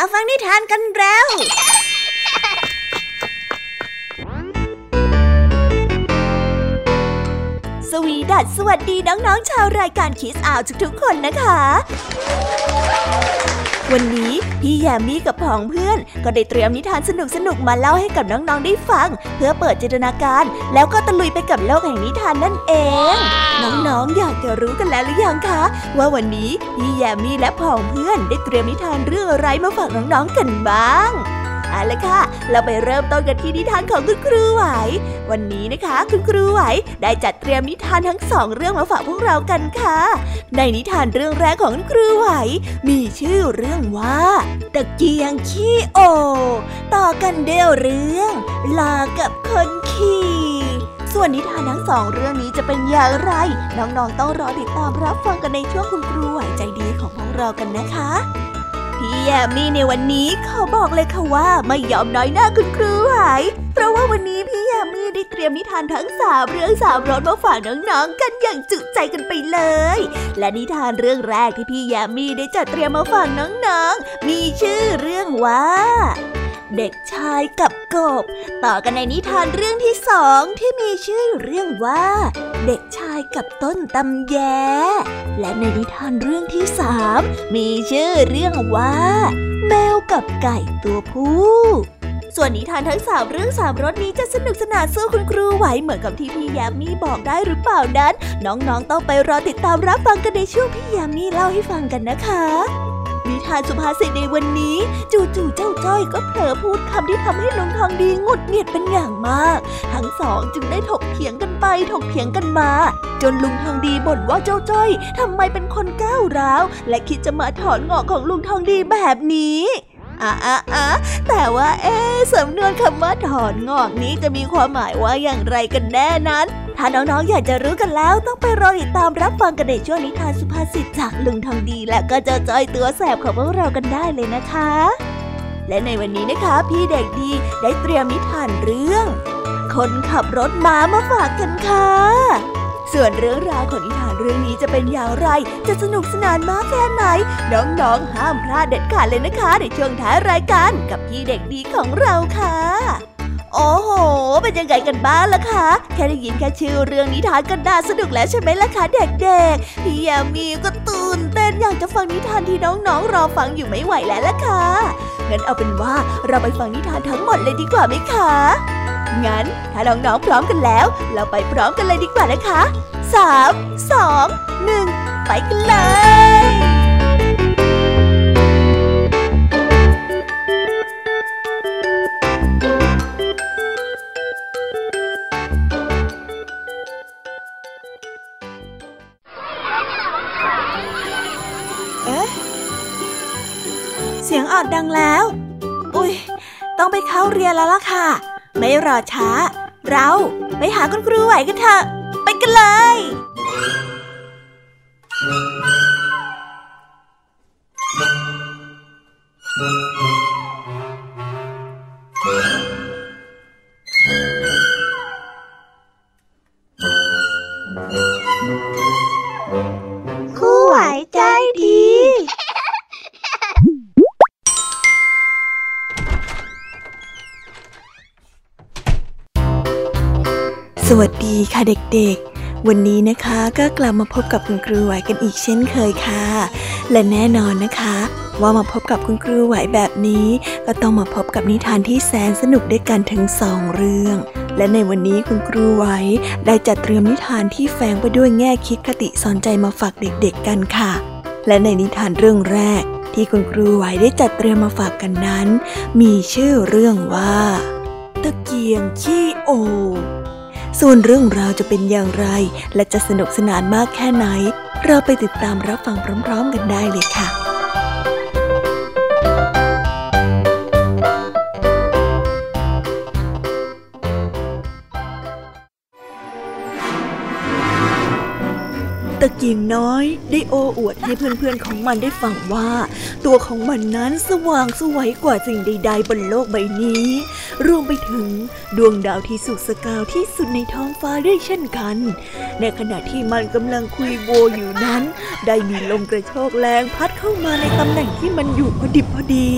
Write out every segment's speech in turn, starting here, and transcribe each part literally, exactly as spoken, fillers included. มาฟังนิทานกันแล้วสวีดัสสวัสดีน้องๆชาวรายการ Kiss Out ทุกๆคนนะคะวันนี้พี่แยมมี่กับผองเพื่อนก็ได้เตรียมนิทานสนุกๆมาเล่าให้กับน้องๆได้ฟังเพื่อเปิดจินตนาการแล้วก็ตะลุยไปกับโลกแห่งนิทานนั่นเอง wow. น้องๆอยากจะรู้กันแล้วหรือยังคะว่าวันนี้พี่แยมมี่และผองเพื่อนได้เตรียมนิทานเรื่องอะไรมาฝากน้องๆกันบ้างเอาละค่ะเราไปเริ่มต้นกันที่นิทานของคุณครูไหววันนี้นะคะคุณครูไหวได้จัดเตรียมนิทานทั้งสองเรื่องมาฝากพวกเรากันค่ะในนิทานเรื่องแรกของคุณครูไหวมีชื่อเรื่องว่าตะเกียงขี้โอต่อกันเดี่ยวเรื่องลากับคนขี้ส่วนนิทานทั้งสองเรื่องนี้จะเป็นอย่างไรน้องๆต้องรอติดตามรับฟังกันในช่วงคุณครูไหวใจดีของพวกเรากันนะคะพี่แยมมี่ในวันนี้ขอบอกเลยค่ะว่าไม่ยอมน้อยหน้าคุณครูไหวเพราะว่าวันนี้พี่แยมมี่ได้เตรียมนิทานทั้งสามเรื่องสามรสมาฝากน้องๆกันอย่างจุใจกันไปเลยและนิทานเรื่องแรกที่พี่แยมมี่ได้จัดเตรียมมาฝากน้องๆมีชื่อเรื่องว่าเด็กชายกับกบต่อกันในนิทานเรื่องที่สองที่มีชื่อเรื่องว่าเด็กชายกับต้นตำแยและในนิทานเรื่องที่สามมีชื่อเรื่องว่าแมวกับไก่ตัวผู้ส่วนนิทานทั้งสามเรื่องสามรสนี้จะสนุกสนานสู้คุณครูไหวเหมือนกับที่พี่ยามีบอกได้หรือเปล่านั้นน้องๆต้องไปรอติดตามรับฟังกันในช่วงพี่ยามีเล่าให้ฟังกันนะคะนิทานสุภาษิตในวันนี้จู่ๆเจ้าจ้อยก็เผลอพูดคำที่ทำให้ลุงทองดีหงุดหงิดเป็นอย่างมากทั้งสองจึงได้ถกเถียงกันไปถกเถียงกันมาจนลุงทองดีบ่นว่าเจ้าจ้อยทำไมเป็นคนก้าวร้าวและคิดจะมาถอนงอกของลุงทองดีแบบนี้อ่ะอ่ะอ่ะแต่ว่าเอ๊ะสำนวนคำว่าถอนงอกนี้จะมีความหมายว่าอย่างไรกันแน่นั้นถ้าน้องๆอยากจะรู้กันแล้วต้องไปรอติดตามรับฟังกันในช่วงนิทานสุภาษิตจากลุงทองดีและก็เจ้าจ้อยตัวแสบของพวกเรากันได้เลยนะคะและในวันนี้นะคะพี่เด็กดีได้เตรียมนิทานเรื่องคนขับรถม้ามาฝากกันค่ะส่วนเรื่องราวของนิทานเรื่องนี้จะเป็นอย่างไรจะสนุกสนานมากแค่ไหนน้องๆห้ามพลาดเด็ดขาดเลยนะคะในช่วงท้ายรายการกับพี่เด็กดีของเราค่ะโอ้โหเป็นยังไงกันบ้างล่ะคะแค่ได้ยินแค่ชื่อเรื่องนิทานก็น่าสนุกแล้วใช่ไหมล่ะคะเด็กๆพี่ยามีก็ตื่นเต้นอยากจะฟังนิทานที่น้องๆรอฟังอยู่ไม่ไหวแล้วล่ะค่ะงั้นเอาเป็นว่าเราไปฟังนิทานทั้งหมดเลยดีกว่าไหมคะงั้นถ้าน้องๆพร้อมกันแล้วเราไปพร้อมกันเลยดีกว่านะคะสาม สอง หนึ่งไปกันเลยเอ๊ะเสียงออดดังแล้วอุ๊ยต้องไปเข้าเรียนแล้วล่ะค่ะไม่รอช้าเราไปหาคุณครูไหวกันเถอะไปกันเลยครูไหวใจดีสวัสดีค่ะเด็กๆวันนี้นะคะก็กลับมาพบกับคุณครูไหวกันอีกเช่นเคยค่ะและแน่นอนนะคะว่ามาพบกับคุณครูไหวแบบนี้ก็ต้องมาพบกับนิทานที่แสนสนุกด้วยกันถึงสองเรื่องและในวันนี้คุณครูไหวได้จัดเตรียมนิทานที่แฝงไปด้วยแง่คิดคติสอนใจมาฝากเด็กๆกันค่ะและในนิทานเรื่องแรกที่คุณครูไหวได้จัดเตรียมมาฝากกันนั้นมีชื่อเรื่องว่าตะเกียงขี้โอส่วนเรื่องราวจะเป็นอย่างไรและจะสนุกสนานมากแค่ไหนเราไปติดตามรับฟังพร้อมๆกันได้เลยค่ะตะเกี อย่างน้อยได้โอ้อวดให้เพื่อนๆของมันได้ฟังว่าตัวของมันนั้นสว่างสวยกว่าสิ่งใดๆบนโลกใบนี้รวมไปถึงดวงดาวที่สุกสกาวที่สุดในท้องฟ้าด้วยเช่นกันในขณะที่มันกำลังคุยโวอยู่นั้นได้มีลมกระโชกแรงพัดเข้ามาในตำแหน่งที่มันอยู่พอดิบพอดี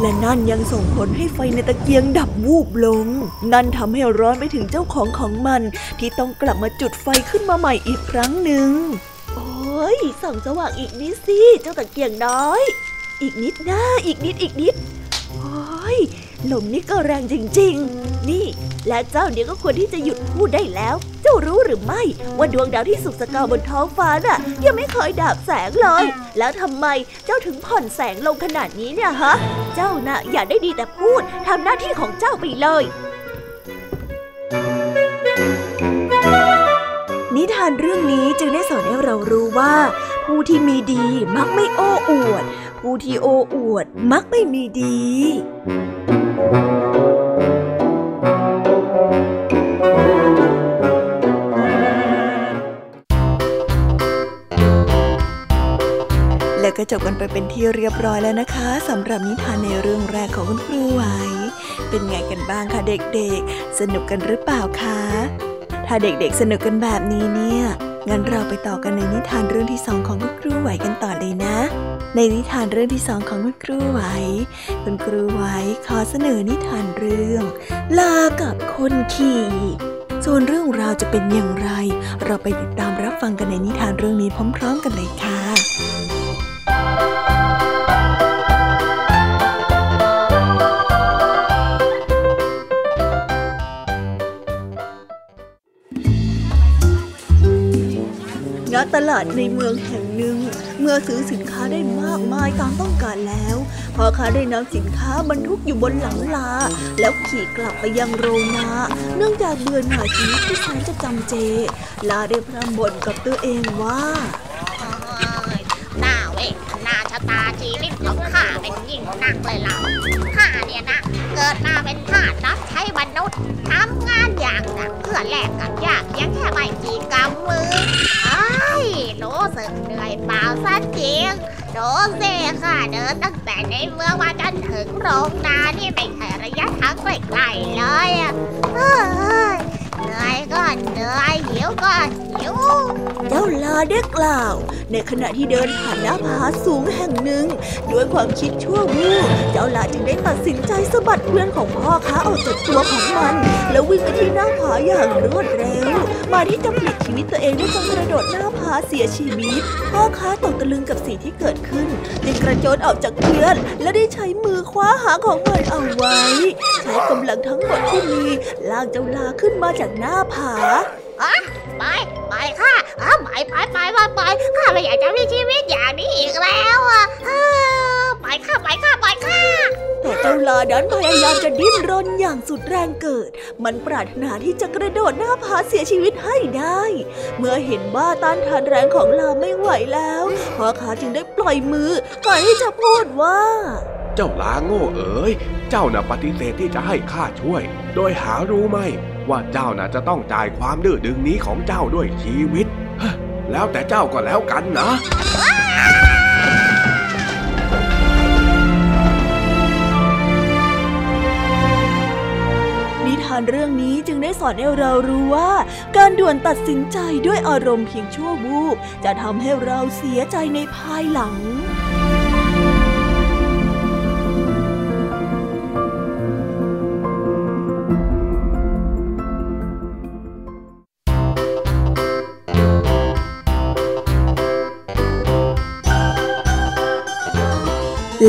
และนั่นยังส่งผลให้ไฟในตะเกียงดับวูบลงนั่นทำให้ร้อนไปถึงเจ้าของของมันที่ต้องกลับมาจุดไฟขึ้นมาใหม่อีกครั้งหนึ่งโอ้ยส่องสว่างอีกนิดสิเจ้าตะเกียงน้อยอีกนิดนะอีกนิดอีกนิดโอ้ยลมนี่ก็แรงจริงๆนี่และเจ้าเนี่ยก็ควรที่จะหยุดพูดได้แล้วเจ้ารู้หรือไม่ว่าดวงดาวที่สุกสกาวบนท้องฟ้าน่ะยังไม่เคยดับแสงเลยแล้วทำไมเจ้าถึงผ่อนแสงลงขนาดนี้เนี่ยฮะเจ้าน่ะอย่าได้ดีแต่พูดทำหน้าที่ของเจ้าไปเลยนิทานเรื่องนี้จึงได้สอนให้เรารู้ว่าผู้ที่มีดีมักไม่โอ้อวดผู้ที่โอ้อวดมักไม่มีดีและก็จบกันไปเป็นที่เรียบร้อยแล้วนะคะสำหรับนิทานในเรื่องแรกของคุณครูไหวเป็นไงกันบ้างคะเด็กๆสนุกกันหรือเปล่าคะถ้าเด็กๆสนุกกันแบบนี้เนี่ยงั้นเราไปต่อกันในนิทานเรื่องที่สองของคุณครูไหวกันต่อเลยนะในนิทานเรื่องที่สองของคุณครูไหวคุณครูไหวขอเสนอนิทานเรื่องลากับคนขี่ส่วนเรื่องราวจะเป็นอย่างไรเราไปติดตามรับฟังกันในนิทานเรื่องนี้พร้อมๆกันเลยค่ะณตลาดในเมืองแห่งหนึ่งเมื่อซื้อสินค้าได้มากมายตามต้องการแล้วพ่อค้าได้นำสินค้าบรรทุกอยู่บนหลังลาแล้วขี่กลับไปยังโรงนาเนื่องจากเบื่อหน่ายชีวิตที่แสนจะจำเจลาได้พร่ำบ่นกับตัวเองว่าหน้าเวทนาชะตาชีวิตของข้าเป็นยิ่งนักเลยเราข้าเนี่ยนะเกิดมาเป็นทาสรับใช้มนุษย์ทำงานอย่างหนักเพื่อแลกกับยากเพียงแค่ไม่กี่กำมือรู้สึกเหนื่อยเปล่าซะจริงดูสิค่ะเดินตั้งแต่ในเมืองมาจนถึงโรงนานี่ไม่ใช่ระยะทางไกลๆเลยเฮ้ยเหนื่อยก็เหนื่อยหิวก็หิวเจ้าลาได้กล่าวในขณะที่เดินผ่านหน้าผาสูงแห่งหนึ่งด้วยความคิดชั่ววูบเจ้าลาจึงได้ตัดสินใจสะบัดเพื่อนของพ่อค้าออกจากตัวของมันแล้ววิ่งไปที่หน้าผาอย่างรวดเร็วมาที่จะปลิดชีวิตตัวเองด้วยการกระโดดหน้าผาเสียชีวิตพ่อค้าตกตะลึงกับสิ่งที่เกิดขึ้นจึงกระโจนออกจากเพื่อนและได้ใช้มือคว้าหางของมันเอาไว้ใช้กำลังทั้งหมดที่มีลากเจ้าลาขึ้นมาจากหน้าผาอ๋อไปไปค่ะอ๋อไปไปไปไปข้าไม่อยากจะมีชีวิตอย่างนี้อีกแล้วอ่ะไปค่ะไปค่ะไปค่ะแต่เจ้าลาดันพยายามจะดิ้นรนอย่างสุดแรงเกิดมันปรารถนาที่จะกระโดดหน้าผาเสียชีวิตให้ได้เมื่อเห็นว่าต้านทานแรงของลาไม่ไหวแล้วพ่อค้าจึงได้ปล่อยมือก่อนที่จะพูดว่าเจ้าลาโง่เอ๋ยเจ้าน่ะปฏิเสธที่จะให้ข้าช่วยโดยหารู้ไหมว่าเจ้าน่ะจะต้องจ่ายความดื้อดึงนี้ของเจ้าด้วยชีวิตแล้วแต่เจ้าก็แล้วกันนะเรื่องนี้จึงได้สอนให้เรารู้ว่าการด่วนตัดสินใจด้วยอารมณ์เพียงชั่ววูบจะทำให้เราเสียใจในภายหลังแ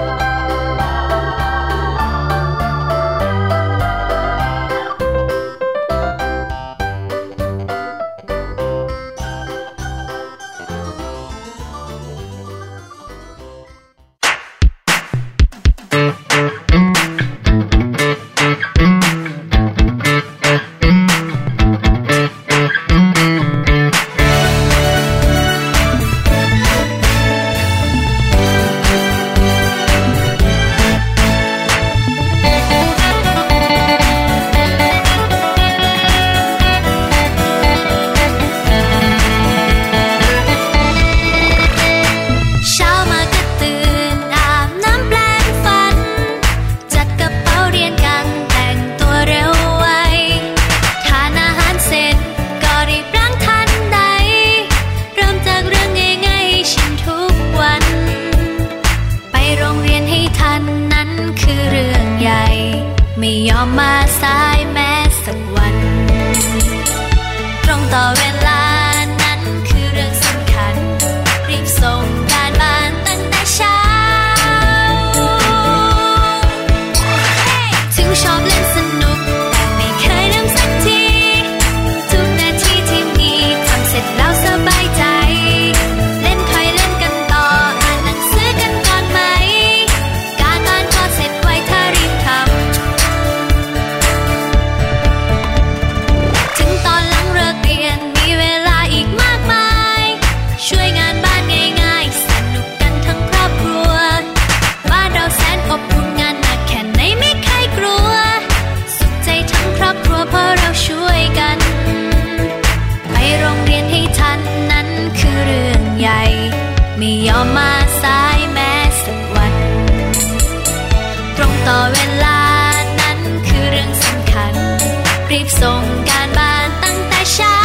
การบ้านตั้งแต่เช้า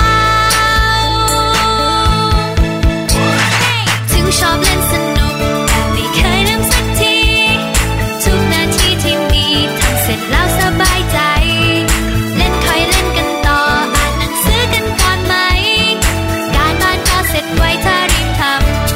ถึงชอบเล่นสนุกแต่ไม่เคยลืมสักทีทุกนาทีที่มีทำเสร็จแล้วสบายใจเล่นคอยเล่นกันต่ออ่านหนังสือกันก่อนไหมการบ้านก็เสร็จไวถ้ารีบทำ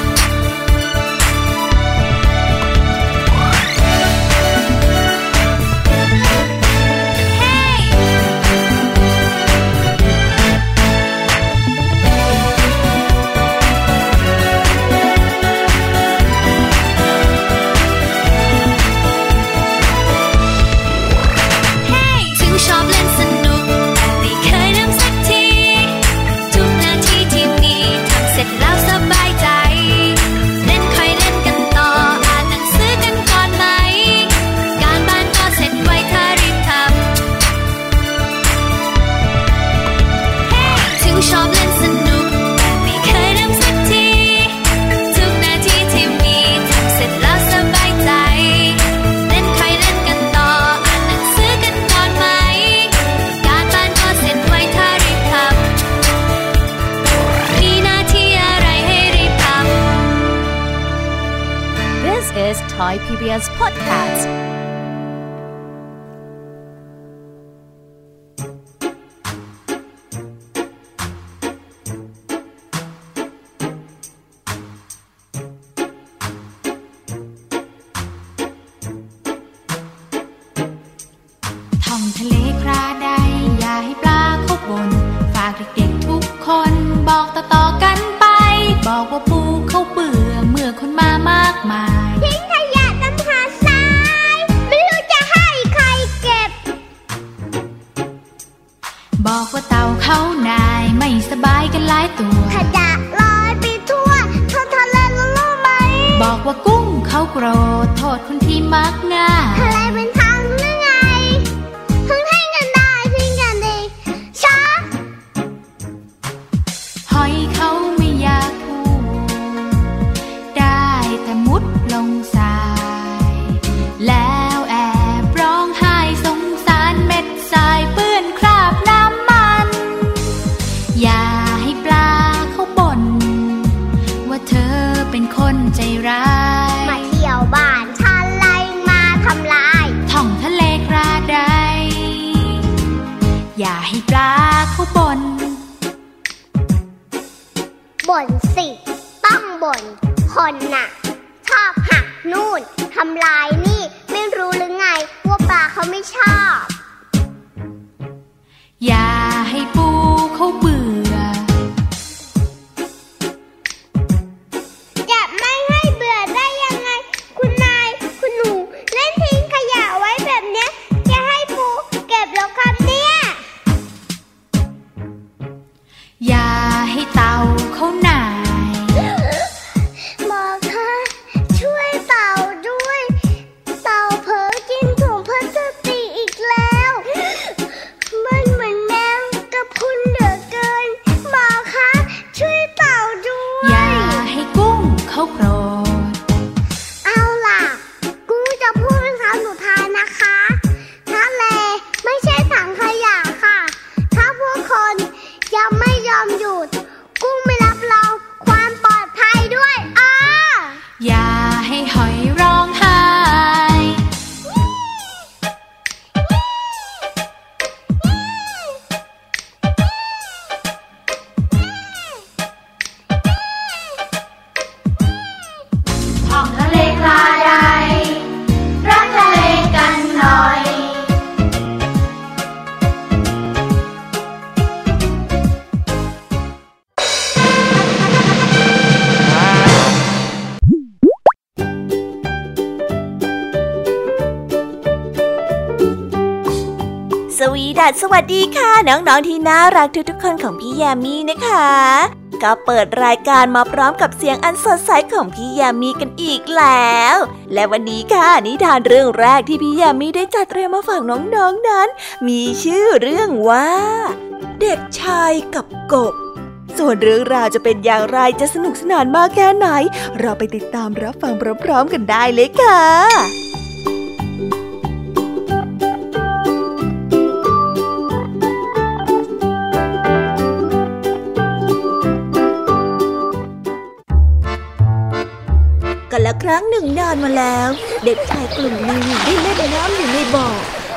ชอบเล่นสนุกแต่ไม่เคยลืมสักทีทุกนาทีที่มีทำเสร็จแล้วสบายใจเล่นคอยเล่นกันต่ออ่านหนังสือกันก่อนไหมการบ้านก็เสร็จไวถ้ารีบทำมีหน้าที่อะไรให้รีบทำ This is Thai พี บี เอส Podcastสวัสดีค่ะน้องๆที่น่ารักทุกๆคนของพี่แยมมี่นะคะก็เปิดรายการมาพร้อมกับเสียงอันสดใสของพี่แยมมี่กันอีกแล้วและวันนี้ค่ะนิทานเรื่องแรกที่พี่แยมมี่ได้จัดเตรียมมาฝากน้องๆ นั้นมีชื่อเรื่องว่าเด็กชายกับกบส่วนเรื่องราวจะเป็นอย่างไรจะสนุกสนานมากแค่ไหนเราไปติดตามรับฟังพร้อมๆกันได้เลยค่ะ ครั้งหนึ่งนานมาแล้วเด็กชายกลุ่มหนึ่งได้เล่นน้ำอยู่ในบ่อ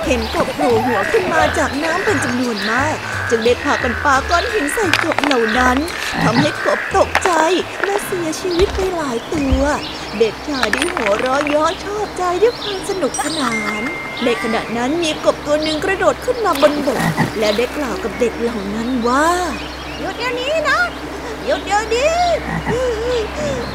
เห็นกบโผล่หัวขึ้นมาจากน้ำเป็นจำนวนมากจึงได้พากันปาก้อนหินใส่กบเหล่านั้นทำให้กบตกใจและเสียชีวิตไปหลายตัวเด็กชายได้หัวเราะเยาะชอบใจด้วยความสนุกสนานในขณะนั้นมีกบตัวหนึ่งกระโดดขึ้นมาบนบกและได้กล่าวกับเด็กเหล่านั้นว่าหยุดเดี๋ยวนี้นะหยุดเดี๋ยวนี้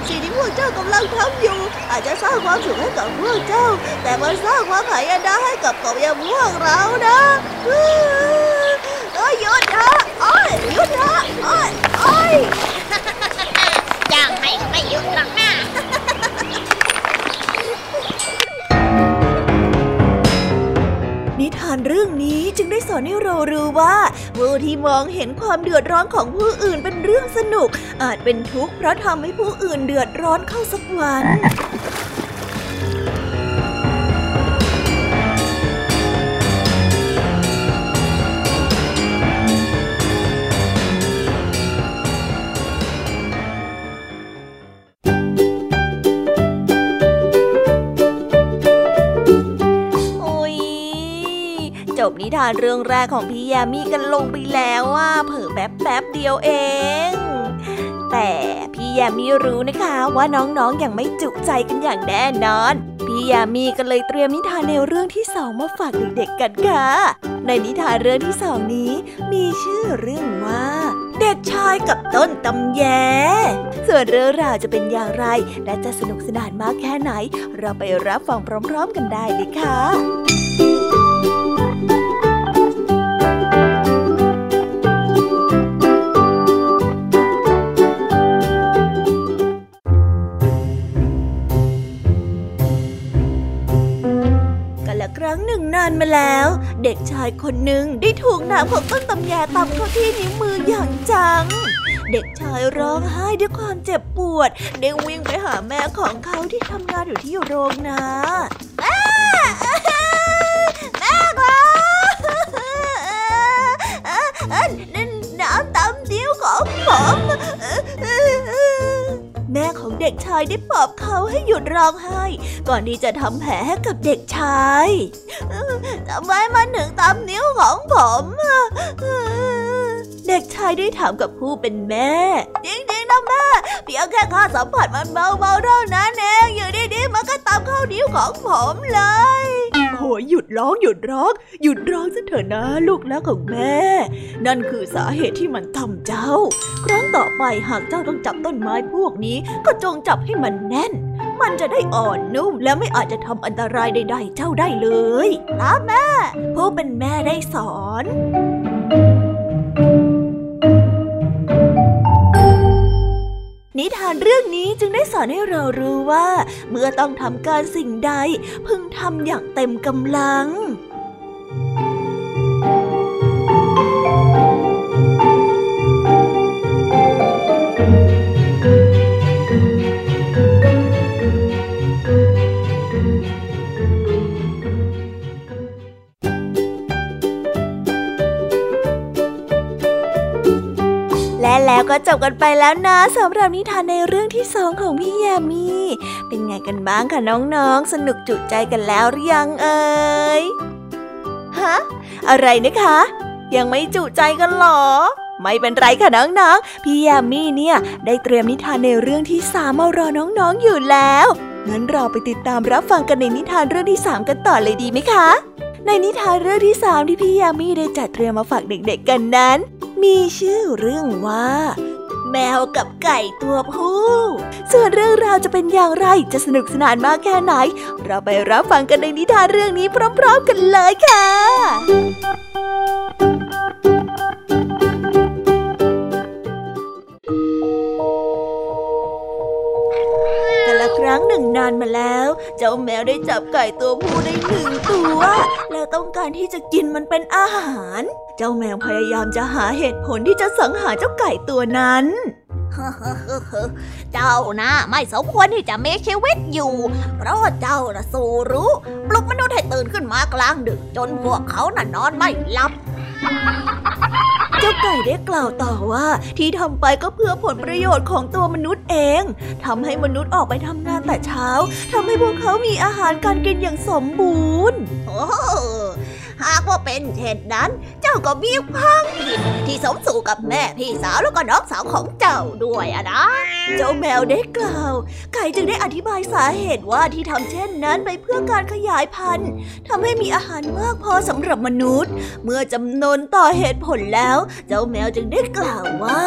สิ่งที่พวกเจ้ากำลังทำอยู่อาจจะสร้างความสุขให้กับพวกเจ้าแต่มันสร้างความหายนะให้กับกบอย่างพวกเรานะเอ้ยหยุดนะเอ้ยหยุดนะเอ้ยเอ้ยจ้างให้ไม่หยุดหรอกนะนิทานเรื่องนี้จึงได้สอนให้เรารู้ว่าผู้ที่มองเห็นความเดือดร้อนของผู้อื่นเป็นเรื่องสนุกอาจเป็นทุกข์เพราะทำให้ผู้อื่นเดือดร้อนเข้าสักวันนิทานเรื่องแรกของพี่ยามีกันลงไปแล้วว่าเผลอแป๊บแป๊บเดียวเองแต่พี่ยามีรู้นะคะว่าน้องๆยังไม่จุใจกันอย่างแน่นอนพี่ยามีก็เลยเตรียมนิทานแนวเรื่องที่สองมาฝากเด็กๆกันค่ะในนิทานเรื่องที่สองนี้มีชื่อเรื่องว่าเด็กชายกับต้นตำแยส่วนเรื่องราวจะเป็นอย่างไรและจะสนุกสนานมากแค่ไหนเราไปรับฟังพร้อมๆกันได้เลยค่ะครั้งหนึ่งนานมาแล้วเด็กชายคนหนึ่งได้ถูกหนามของต้นตำแยตำเข้าที่นิ้วมืออย่างจังเด็กชายร้องไห้ด้วยความเจ็บปวดได้วิ่งไปหาแม่ของเขาที่ทำงานอยู่ที่โรงนาแม่แม่ครับหนามตำนิ้วของผมแม่ของเด็กชายได้ปลอบเขาให้หยุดร้องไห้ก่อนที่จะทำแผลให้กับเด็กชายทำไมมันถึงตำนิ้วของผมเด็กชายได้ถามกับผู้เป็นแม่จริงๆนะแม่เพียงแค่ข้าสัมผัสมันเบาๆเท่านั้นเองอยู่ดีๆมันก็ตำเข้านิ้วของผมเลยโอ้ยหยุดร้องหยุดร้องหยุดร้องซะเถอะนะลูกรักของแม่นั่นคือสาเหตุที่มันทำเจ้าครั้งต่อไปหากเจ้าต้องจับต้นไม้พวกนี้ก็จงจับให้มันแน่นมันจะได้อ่อนนุ่มและไม่อาจจะทำอันตรายใดๆเจ้าได้เลยครับแม่ผู้เป็นแม่ได้สอนนิทานเรื่องนี้จึงได้สอนให้เรารู้ว่าเมื่อต้องทำการสิ่งใดพึงทำอย่างเต็มกำลังแล้วก็จบกันไปแล้วนะสำหรับนิทานในเรื่องที่สองของพี่ยามีเป็นไงกันบ้างคะน้องๆสนุกจุใจกันแล้วหรือยังเอ่ยฮะอะไรนะคะยังไม่จุใจกันหรอไม่เป็นไรค่ะน้องๆพี่ยามีเนี่ยได้เตรียมนิทานในเรื่องที่สามมารอน้องๆอยู่แล้วงั้นเราไปติดตามรับฟังกันในนิทานเรื่องที่สามกันต่อเลยดีไหมคะในนิทานเรื่องที่สามที่พี่ยามีได้จัดเตรียมมาฝากเด็กๆกันนั้นมีชื่อเรื่องว่าแมวกับไก่ตัวผู้ส่วนเรื่องราวจะเป็นอย่างไรจะสนุกสนานมากแค่ไหนเราไปรับฟังกันในนิทานเรื่องนี้พร้อมๆกันเลยค่ะครั้งหนึ่งนานมาแล้วเจ้าแมวได้จับไก่ตัวผู้ได้หนึ่งตัวแล้วต้องการที่จะกินมันเป็นอาหารเจ้าแมวพยายามจะหาเหตุผลที่จะสังหารเจ้าไก่ตัวนั้นเจ้านะไม่สมควรที่จะมีชีวิตอยู่เพราะเจ้าน่ะสูรู้ปลุกมนุษย์ให้ตื่นขึ้นมากลางดึกจนพวกเขาน่ะนอนไม่หลับเจ้า จ้าไก่ได้กล่าวต่อว่าที่ทำไปก็เพื่อผลประโยชน์ของตัวมนุษย์เองทำให้มนุษย์ออกไปทำงานแต่เช้าทำให้พวกเขามีอาหารการกินอย่างสมบูรณ์โอ้หากว่าเป็นเช่นนั้นเจ้าก็มีความผิดที่สมสู่กับแม่พี่สาวแล้วก็น้องสาวของเจ้าด้วยอะนะเจ้าแมวได้กล่าวไก่จึงได้อธิบายสาเหตุว่าที่ทำเช่นนั้นไปเพื่อการขยายพันธุ์ทำให้มีอาหารมากพอสำหรับมนุษย์เมื่อจำนนต่อเหตุผลแล้วเจ้าแมวจึงได้กล่าวว่า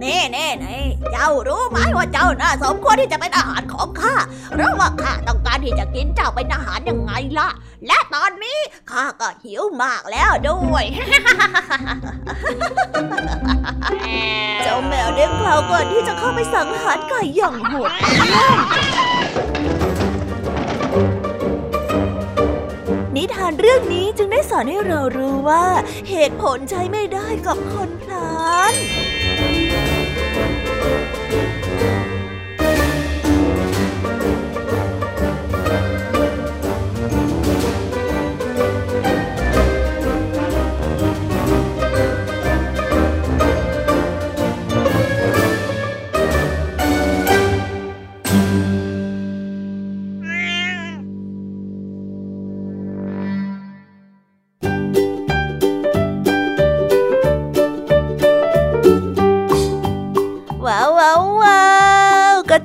แน่แน่แน่เจ้ารู้ไหมว่าเจ้าน่าสมควรที่จะเป็นอาหารของข้าเพราะว่าข้าต้องการที่จะกินเจ้าเป็นอาหารยังไงล่ะและตอนนี้ข้าก็หิวมากแล้วด้วยเจ้าแมวเลี้ยงเราก่อนที่จะเข้าไปสังหารไก่อย่างโหดเหี้ยมนิทานเรื่องนี้จึงได้สอนให้เรารู้ว่าเหตุผลใช้ไม่ได้กับคนพลาน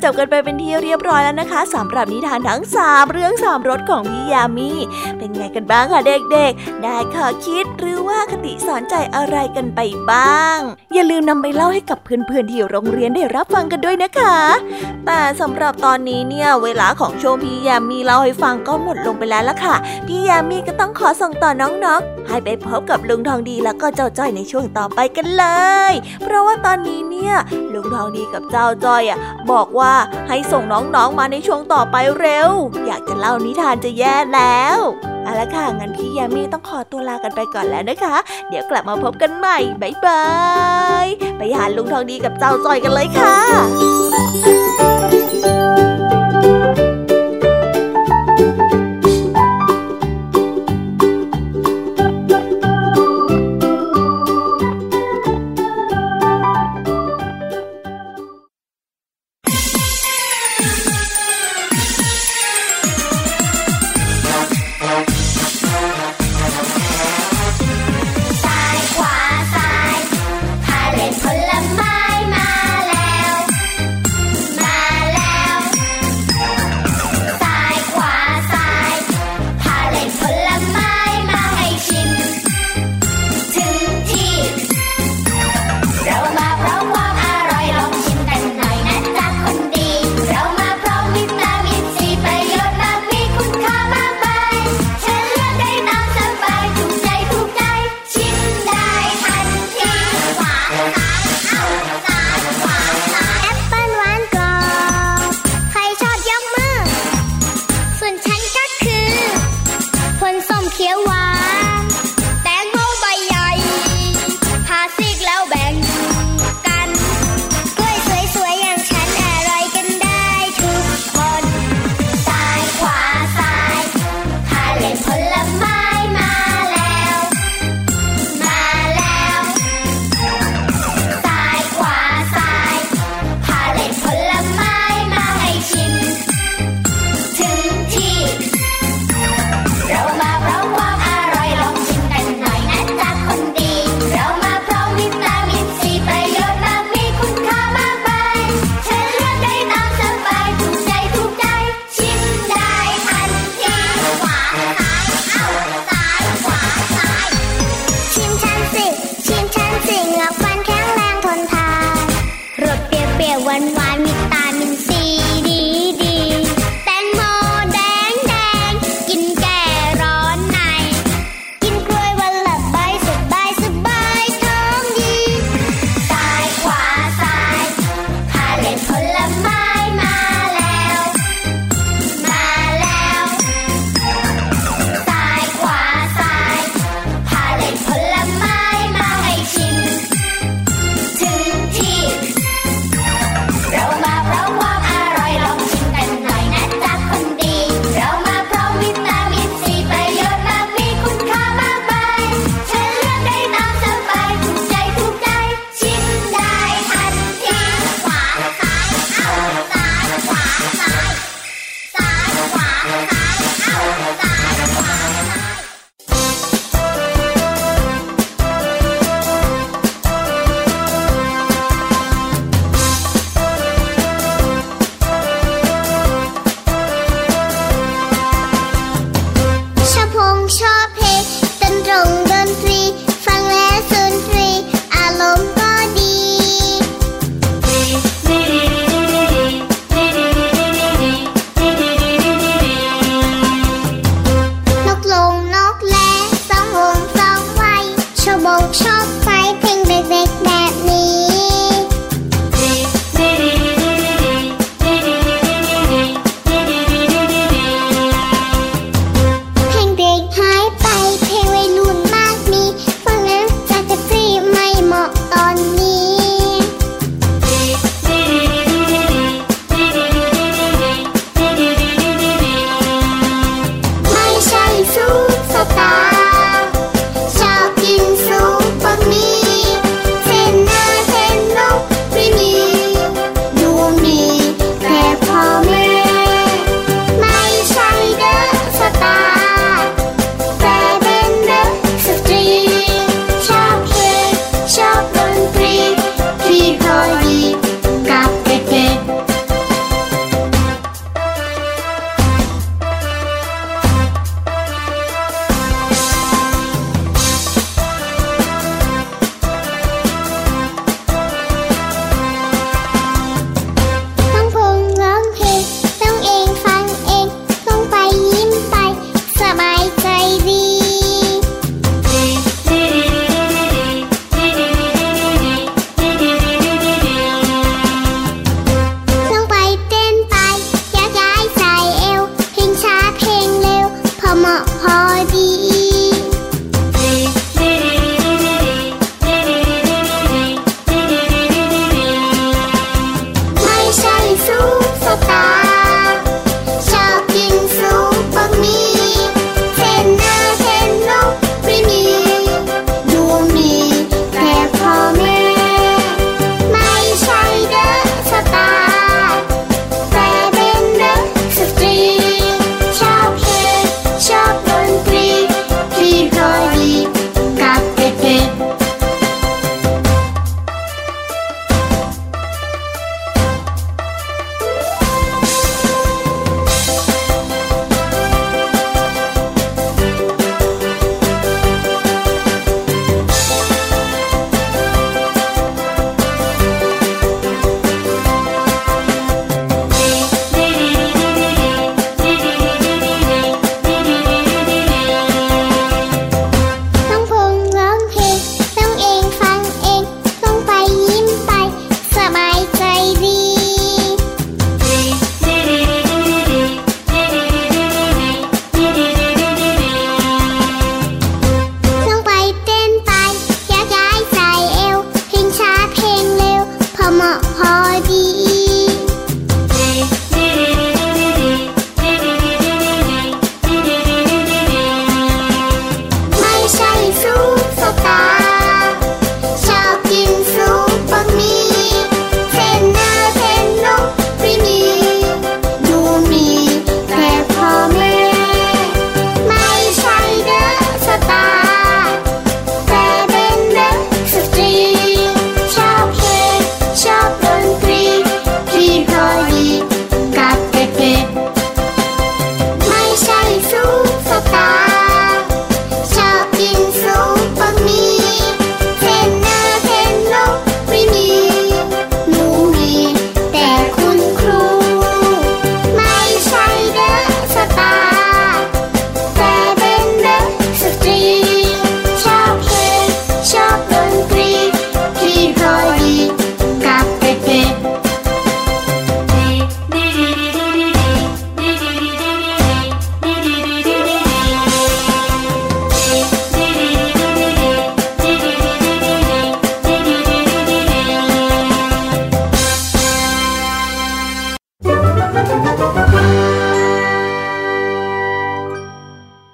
จบกันไปเป็นที่เรียบร้อยแล้วนะคะสำหรับนิทานทั้งสามเรื่องสามรสของพี่ยามีเป็นไงกันบ้างคะเด็กๆได้ข้อคิดหรือว่าคติสอนใจอะไรกันไปบ้างอย่าลืมนำไปเล่าให้กับเพื่อนๆที่โรงเรียนได้รับฟังกันด้วยนะคะแต่สำหรับตอนนี้เนี่ยเวลาของโชว์พี่ยามีเล่าให้ฟังก็หมดลงไปแล้วล่ะค่ะพี่ยามีก็ต้องขอส่งต่อน้องๆให้ไปพบกับลุงทองดีแล้วก็เจ้าจ้อยในช่วงต่อไปกันเลยเพราะว่าตอนนี้เนี่ยลุงทองดีกับเจ้าจ้อยอ่ะบอกว่าให้ส่งน้องๆมาในช่วงต่อไปเร็วอยากจะเล่านิทานจะแย่แล้วเอาละค่ะงั้นพี่ยามีต้องขอตัวลากันไปก่อนแล้วนะคะเดี๋ยวกลับมาพบกันใหม่บ๊ายบายไปหาลุงทองดีกับเจ้าจ้อยกันเลยค่ะ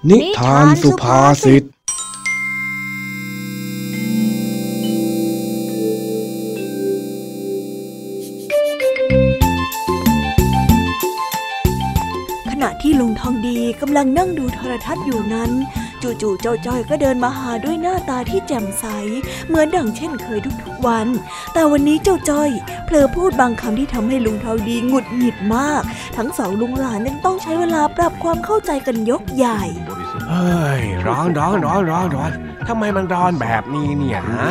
นิทานสุภาษิตขณะที่ลุงทองดีกำลังนั่งดูโทรทัศน์อยู่นั้นจู่ๆเจ้าจ้อยก็เดินมาหาด้วยหน้าตาที่แจ่มใสเหมือนดั่งเช่นเคยทุกๆวันแต่วันนี้เจ้าจ้อยเผลอพูดบางคำที่ทำให้ลุงทองดีหงุดหงิดมากทั้งสองลุงหลานยังต้องใช้เวลาปรับความเข้าใจกันยกใหญ่เฮ้ยร้อนร้อนร้อนร้อนร้อนทำไมมันร้อนแบบนี้เนี่ยฮะ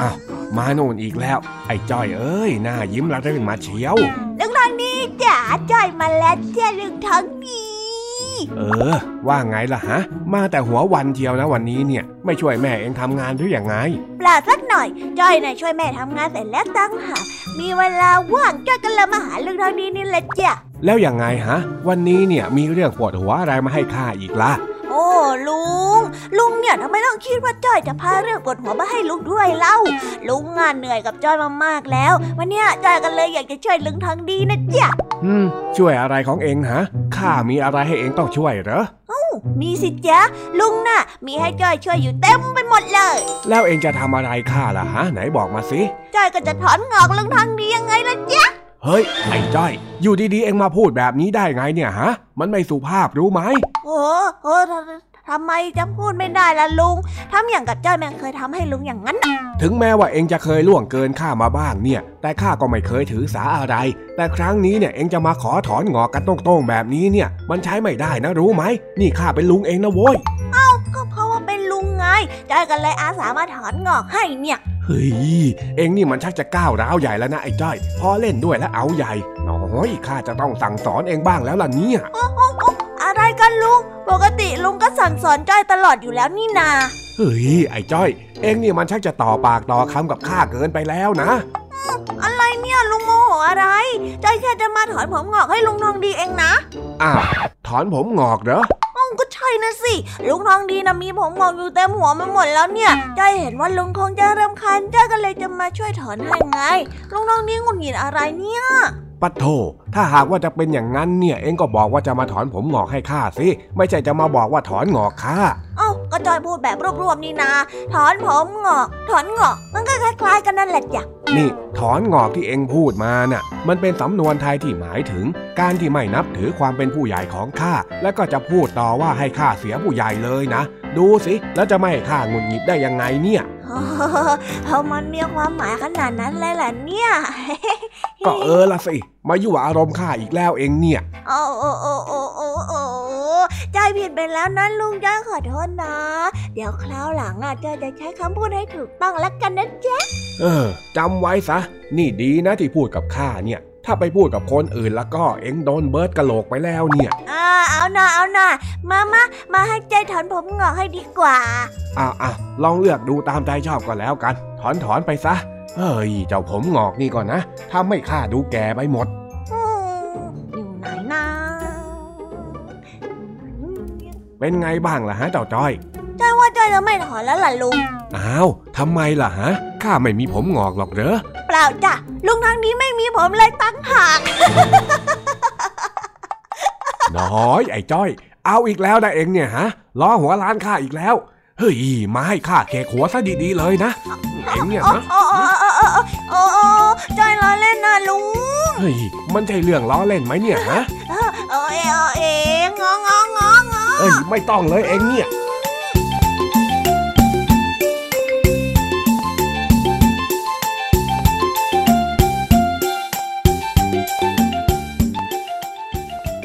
อ้าวมาโน่นอีกแล้วไอ้จ้อยเอ้ยหน้ายิ้มละเรื่องมาเชียวลุงทองดีจ๋าจ้อยมาแล้วเจ้าลุงทองดีเออว่าไงล่ะฮะมาแต่หัววันเชียวนะวันนี้เนี่ยไม่ช่วยแม่เองทำงานหรืออย่างไงเปล่าสักหน่อยจ้อยน่ะช่วยแม่ทำงานเสร็จแล้วตั้งหากมีเวลาว่างจ้อยก็เลยมาหาลุงทองดีนี่แหละจ้ะแล้วยังไงฮะวันนี้เนี่ยมีเรื่องปวดหัวอะไรมาให้ข้าอีกล่ะโอ้ลุงลุงเนี่ยทำไมต้องคิดว่าจ้อยจะพาเรื่องปวดหัวมาให้ลุงด้วยเล่าลุงงานเหนื่อยกับจ้อยมามากแล้ววันนี้จ้อยกันเลยอยากจะช่วยลุงทองดีนะจ๊ะอืมช่วยอะไรของเองฮะข้ามีอะไรให้เองต้องช่วยเหรอมีสิจ๊ะลุงน่ะมีให้จ้อยช่วยอยู่เต็มไปหมดเลยแล้วเองจะทำอะไรข้าล่ะฮะไหนบอกมาสิจ้อยก็จะถอนงอกลุงทองดียังไงล่ะจ๊ะเฮ้ยไอ้จ้อยอยู่ดีๆเอ็งมาพูดแบบนี้ได้ไงเนี่ยฮะมันไม่สุภาพรู้ไหมโอ้โหทำไมจะพูดไม่ได้ล่ะลุงทำอย่างกับจ้อยแม่เคยทำให้ลุงอย่างนั้นถึงแม้ว่าเอ็งจะเคยล่วงเกินข้ามาบ้างเนี่ยแต่ข้าก็ไม่เคยถือสาอะไรแต่ครั้งนี้เนี่ยเอ็งจะมาขอถอนงอกกันตรงๆแบบนี้เนี่ยมันใช้ไม่ได้นะรู้ไหมนี่ข้าเป็นลุงเองนะโว้ยเอ้าก็เพราะว่าเป็นลุงไงจ้อยกันเลยอาสามาถอนงอกให้เนี่ยเฮ้ยเอ็งนี่มันชักจะก้าวร้าวใหญ่แล้วนะไอ้จ้อยพอเล่นด้วยแล้วเอาใหญ่น้อยข้าจะต้องสั่งสอนเอ็งบ้างแล้วล่ะเนี่ยอะไรกันลุงปกติลุงก็สั่งสอนจ้อยตลอดอยู่แล้วนี่นาเฮ้ยไอ้จ้อยเอ็งนี่มันชักจะต่อปากต่อคำกับข้าเกินไปแล้วนะอะไรเนี่ยลุงโมโหอะไรจ้อยแค่จะมาถอนผมงอกให้ลุงทองดีเองนะอ้าวถอนผมงอกเหรอก็ใช่นะสิลุงทองดีนะมีผมงอกอยู่เต็มหัวมันหมดแล้วเนี่ยจ้อยเห็นว่าลุงคงจะรำคาญจ้อยก็เลยจะมาช่วยถอนให้ไงลุงทองดีหงุดหงิดอะไรเนี่ยปัดโธ่ถ้าหากว่าจะเป็นอย่างนั้นเนี่ยเอ็งก็บอกว่าจะมาถอนผมงอกให้ข้าสิไม่ใช่จะมาบอกว่าถอนงอกข้าเอ้าก็จ้อยพูดแบบรวบๆนี่นะถอนผมงอกถอนงอกมันก็คล้ายๆกันนั่นแหละจ้ะนี่ถอนงอกที่เอ็งพูดมาน่ะมันเป็นสำนวนไทยที่หมายถึงการที่ไม่นับถือความเป็นผู้ใหญ่ของข้าและก็จะพูดต่อว่าให้ข้าเสียผู้ใหญ่เลยนะดูสิแล้วจะไม่ให้ข้าหงุดหงิดได้ยังไงเนี่ยเพราะมันมีความหมายขนาดนั้นเลยแหละเนี่ยก็เออละสิมาอยู่อารมณ์ข้าอีกแล้วเองเนี่ยโอ้โอ้โอ้โอ้โอ้โอ้ใจผิดไปแล้วนะลุงจ้อยขอโทษนะเดี๋ยวคราวหลังอ่ะจ้อยจะใช้คำพูดให้ถูกต้องแล้วกันนะเจ๊เออจำไว้ซะนี่ดีนะที่พูดกับข้าเนี่ยถ้าไปพูดกับคนอื่นแล้วก็เอ็งโดนเบิร์ดกะโหลกไปแล้วเนี่ยอ่าเอาหน่าเอาหน่ามามามาให้ใจถอนผมงอกให้ดีกว่าอ่าอ่ะลองเลือกดูตามใจชอบก็แล้วกันถอนถอนไปซะเฮ้ยเจ้าผมงอกนี่ก่อนนะถ้าไม่ข้าดูแก่ไปหมดอยู่ไหนนะเป็นไงบ้างล่ะฮะเจ้าจ้อยจ้อยว่าจ้อยจะไม่ถอนแล้วล่ะลุงอ้าวทำไมล่ะฮะข้าไม่มีผมงอกหรอกเหรอเปล่าจ้ะลุงทางนี้ไม่มีผมเลยตั้งหาก น้อยไอ้จ้อยเอาอีกแล้วนะเองเนี่ยฮะล้อหัวล้านข้าอีกแล้วเฮ้ยมาให้ข้าเคหัวซะดีๆเลยนะเอ็งเนี่ยนะโอ้โอ้โอ้โอ้โอ้จ้อยล้อเล่นนะลุงเฮ้ยมันใช่เรื่องล้อเล่นไหมเนี่ยฮะเออเอ็งงองงองเฮ้ยไม่ต้องเลยเอ็งเนี่ย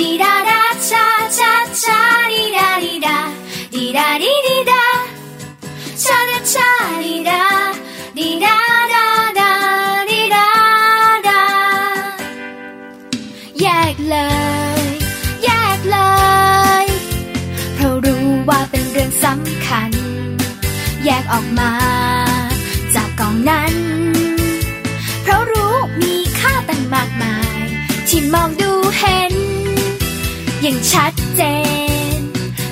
ดีดาดาชาชาชาดีดาดีดาดีดาดีดีดาชาดาชาดีดาดีดาดาดาดีดาดาแยกเลยแยกเลยเพราะรู้ว่าเป็นเรื่องสำคัญแยกออกมาจากกองนั้นเพราะรู้มีค่าตั้งมากมายที่มองดูเห็นอย่างชัดเจน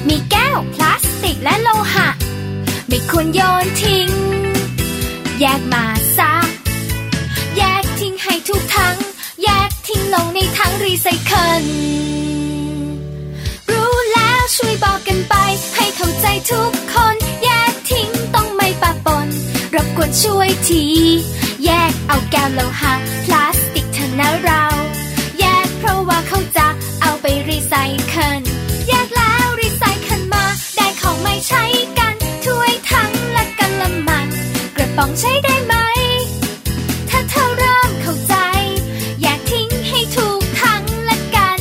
มีแก้วพลาสติกและโลหะไม่ควรโยนทิ้งแยกมาซะแยกทิ้งให้ทุกทั้งแยกทิ้งลงในถังรีไซเคิลรู้แล้วช่วยบอกกันไปให้เข้าใจทุกคนแยกทิ้งต้องไม่ปะปนรบกวนช่วยทีแยกเอาแก้วโลหะพลาสติกเถอะนะเราแยกเพราะว่าเขาจะเอาไปรีไซเคิลแยกแล้วรีไซเคิลมาได้ของไม่ใช้กันถ้วยถังและกะละมังกระป๋องใช้ได้ไหมถ้าเธอเริ่มเข้าใจแยกทิ้งให้ถูกถังละกัน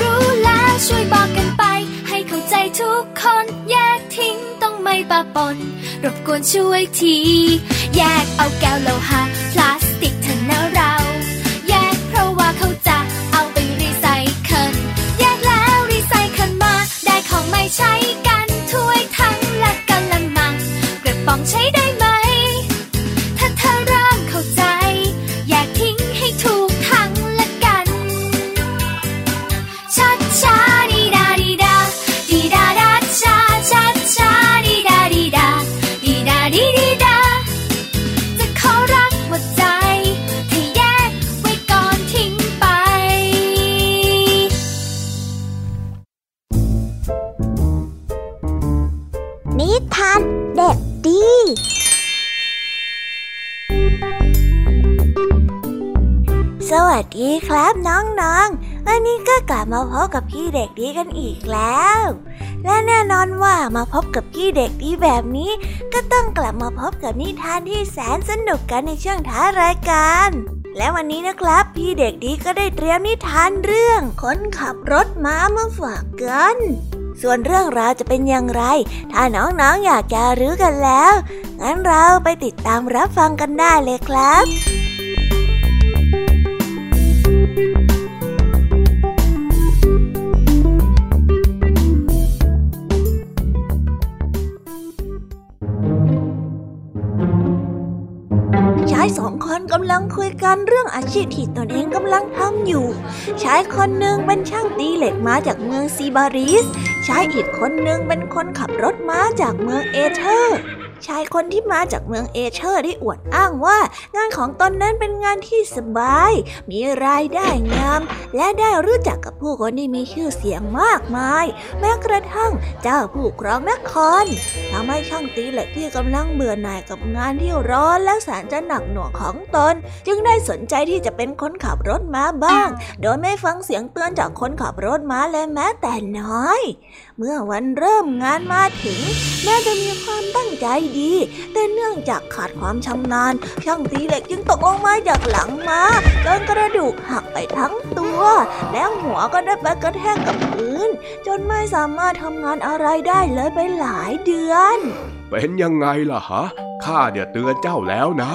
รู้แล้วช่วยบอกกันไปให้เข้าใจทุกคนแยกทิ้งต้องไม่ปะปนรบกวนช่วยทีแยกเอาแก้วโลหะพลาสติกเถอะนะเราแยกเพราะว่าเขาจะเอาไปรีไซเคิลแยกแล้วรีไซเคิลมาได้ของไม่ใช้กันถ้วยถังและกะละมังกระป๋องใช้ได้ไหมถ้าเธอเริ่มเข้าใจแยกทิ้งให้ถูกถังละกันชัดชาดีดาดีดาดีดาดาชาชัดชาดีดาดีดาดีดาดีดีดาจะขอรักหมดใจให้แยกไว้ก่อนทิ้งไปนิทานเด็กดีสวัสดีครับน้องๆวันนี้ก็กลับมาพบกับพี่เด็กดีกันอีกแล้วและแน่นอนว่ามาพบกับพี่เด็กดีแบบนี้ก็ต้องกลับมาพบกับนิทานที่แสนสนุกกันในช่วงท้ายรายการและวันนี้นะครับพี่เด็กดีก็ได้เตรียมนิทานเรื่องคนขับรถม้ามาฝากกันส่วนเรื่องราวจะเป็นอย่างไรถ้าน้องๆอยากจะรู้กันแล้วงั้นเราไปติดตามรับฟังกันได้เลยครับสองคนกำลังคุยกันเรื่องอาชีพที่ตนเองกำลังทำอยู่ชายคนหนึ่งเป็นช่างตีเหล็กม้าจากเมืองซีบาริสชายอีกคนหนึ่งเป็นคนขับรถม้าจากเมืองเอเธอร์ชายคนที่มาจากเมืองเอเธอร์ได้อวดอ้างว่างานของตนนั้นเป็นงานที่สบายมีรายได้งามและได้รู้จักกับผู้คนที่มีชื่อเสียงมากมายแม้กระทั่งเจ้าผู้ครองนครทำให้ช่างตีเหล็กที่กำลังเบื่อหน่ายกับงานที่ร้อนและแสนจะหนักหน่วงของตนจึงได้สนใจที่จะเป็นคนขับรถม้าบ้างโดยไม่ฟังเสียงเตือนจากคนขับรถม้าเลยแม้แต่น้อยเมื่อวันเริ่มงานมาถึงแม้จะมีความตั้งใจดีแต่เนื่องจากขาดความชำนาญช่างตีเหล็กจึงตกลงมาจากหลังม้าจนกระดูกหักไปทั้งตัวแล้วหัวก็ได้ไปกระแทกกับพื้นจนไม่สามารถทำงานอะไรได้เลยไปหลายเดือนเป็นยังไงล่ะฮะข้าเนี่ยเตือนเจ้าแล้วนะ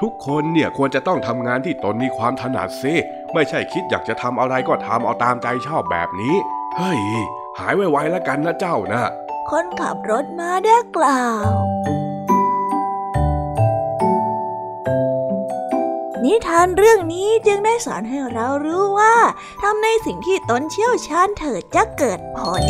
ทุกคนเนี่ยควรจะต้องทำงานที่ตนมีความถนัดซิไม่ใช่คิดอยากจะทำอะไรก็ทำเอาตามใจชอบแบบนี้เฮ้ยหายไวๆแล้วกันนะเจ้านะคนขับรถม้าได้กล่าวนิทานเรื่องนี้จึงได้สอนให้เรารู้ว่าทำในสิ่งที่ตนเชี่ยวชาญเถิดจะเกิดผล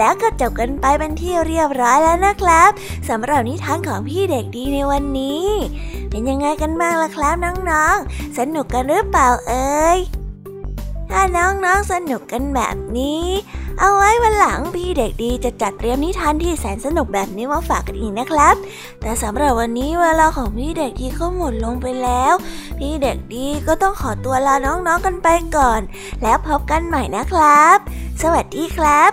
แล้วก็จบกันไปเป็นที่เรียบร้อยแล้วนะครับสำหรับนิทานของพี่เด็กดีในวันนี้เป็นยังไงกันบ้างล่ะครับน้องๆสนุกกันหรือเปล่าเอ่ยถ้าน้องๆสนุกกันแบบนี้เอาไว้วันหลังพี่เด็กดีจะจัดเตรียมนิทานที่แสนสนุกแบบนี้มาฝากกันอีกนะครับแต่สำหรับวันนี้เวลาของพี่เด็กดีก็หมดลงไปแล้วพี่เด็กดีก็ต้องขอตัวลาน้องๆกันไปก่อนแล้วพบกันใหม่นะครับสวัสดีครับ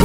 ค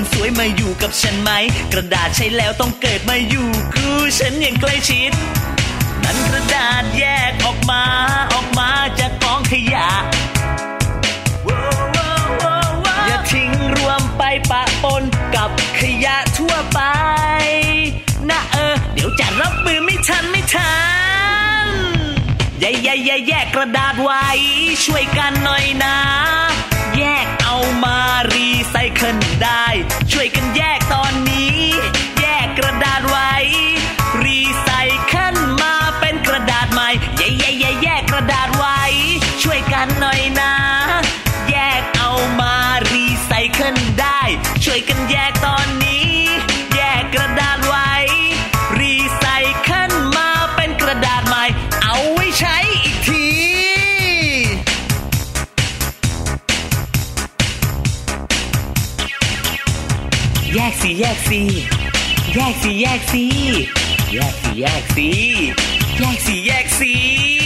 นสวยมาอยู่กับฉันไหมกระดาษใช้แล้วต้องเกิดมาอยู่คู่ฉันอย่างใกล้ชิดนั้นกระดาษแยกออกมาออกมาจากกองขยะ wow, wow, wow, wow. อย่าทิ้งรวมไปปะปนกับขยะทั่วไปนะเออเดี๋ยวจะรับมือไม่ทันไม่ทันแย่ๆๆแยกกระดาษไว้ช่วยกันหน่อยนะแยกเอามารีไซเคิลได้ช่วยกันแยกตอนนี้แยกกระดาษไว้รีไซเคิลมาเป็นกระดาษใหม่แย่ๆๆแยกกระดาษไว้ช่วยกันหน่อยนะแยกเอามารีไซเคิลได้ช่วยกันแยกตอนนี้แยกกระดาษไว้รีไซเคิลมา สิแยกสิแยกสิแยกสิแยกสิแยกสิแยกสิ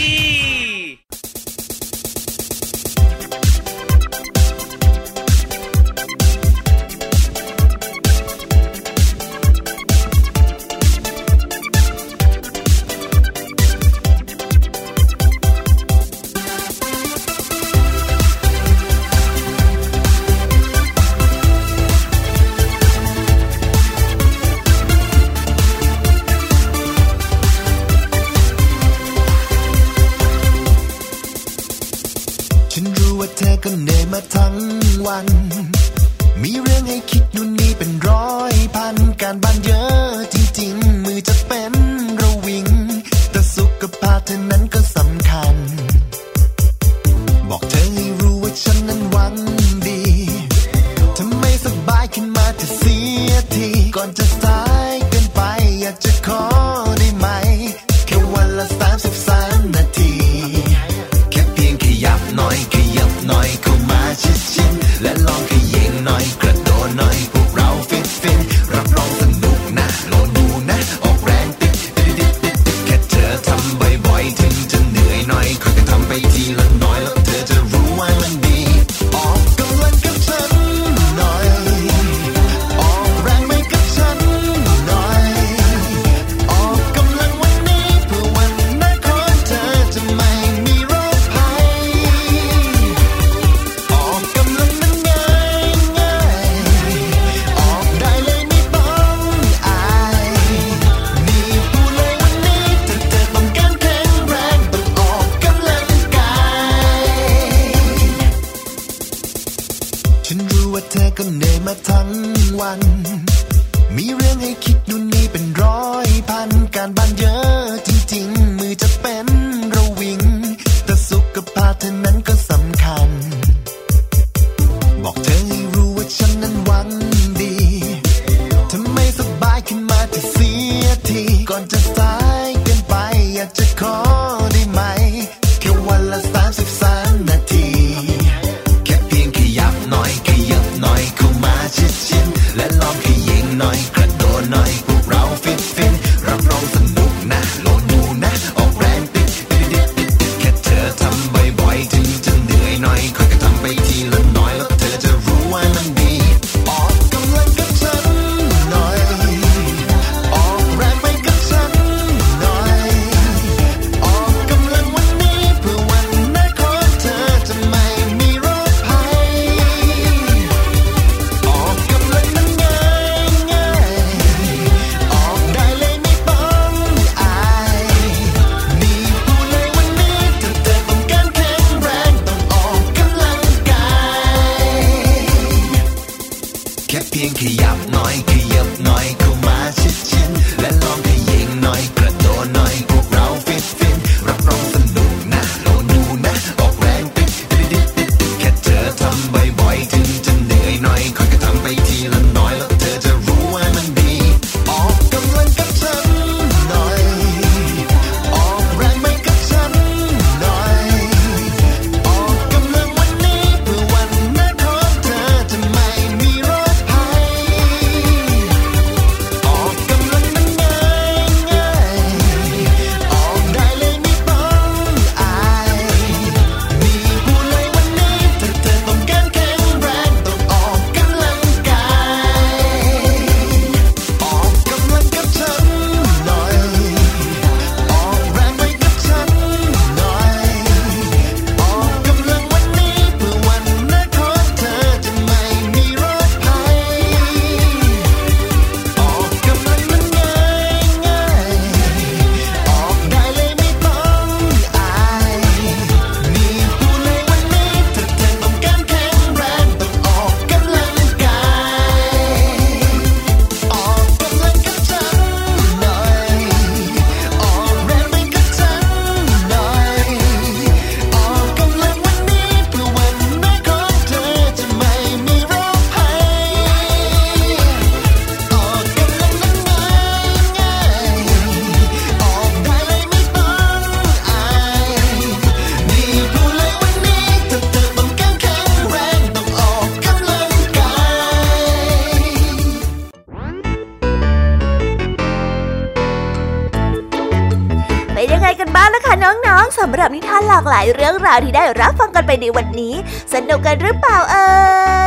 ยังไงกันบ้างล่ะคะน้องๆสำหรับนิทานหลากหลายเรื่องราวที่ได้รับฟังกันไปในวันนี้สนุกกันหรือเปล่าเอ่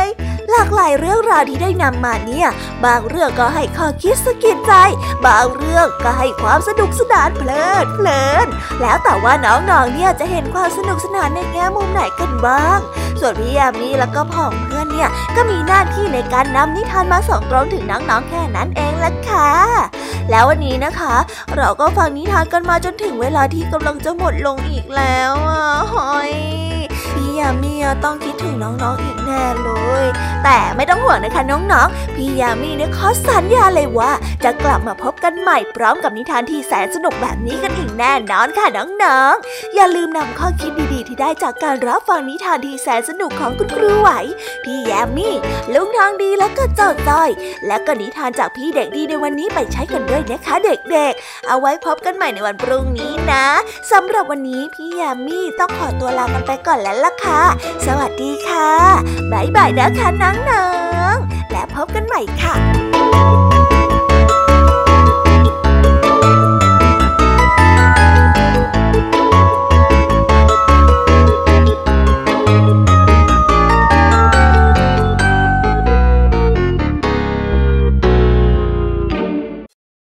ยหลากหลายเรื่องราวที่ได้นำมาเนี่ยบางเรื่องก็ให้ข้อคิดสะกิดใจบางเรื่องก็ให้ความสนุกสนานเพลิดเพลินแล้วแต่ว่าน้องๆเนี่ยจะเห็นความสนุกสนานในแง่มุมไหนกันบ้างส่วนพี่ยามีแล้วก็พ่องเพื่อนเนี่ยก็มีหน้าที่ในการนำนิทานมาส่องตรงถึงน้องๆแค่นั้นเองล่ะค่ะแล้ววันนี้นะคะเราก็ฟังนิทานกันมาจนถึงเวลาที่กำลังจะหมดลงอีกแล้วอ่ะหอยพี่ยามีต้องคิดถึงน้องๆ อ, อีกแน่เลยแต่ไม่ต้องห่วงนะคะน้องๆพี่ยามีเนี่ยขอสัญญาเลยว่าจะกลับมาพบกันใหม่พร้อมกับนิทานที่แสนสนุกแบบนี้กันอีกแน่นอนค่ะน้องๆอย่าลืมนำข้อคิดดีๆที่ได้จากการรับฟังนิทานที่แสนสนุกของคุณครูไหวพี่ยามีลุงทองดีแล้วก็เจ้าจ้อยและก็นิทานจากพี่เด็กดีในวันนี้ไปใช้กันด้วยนะคะเด็กๆเอาไว้พบกันใหม่ในวันพรุ่งนี้นะสำหรับวันนี้พี่ยามีต้องขอตัวลากันไปก่อนแล้วล่ะค่ะสวัสดีค่ะบ๊ายบายนะคะน้องๆและพบกันใหม่ค่ะ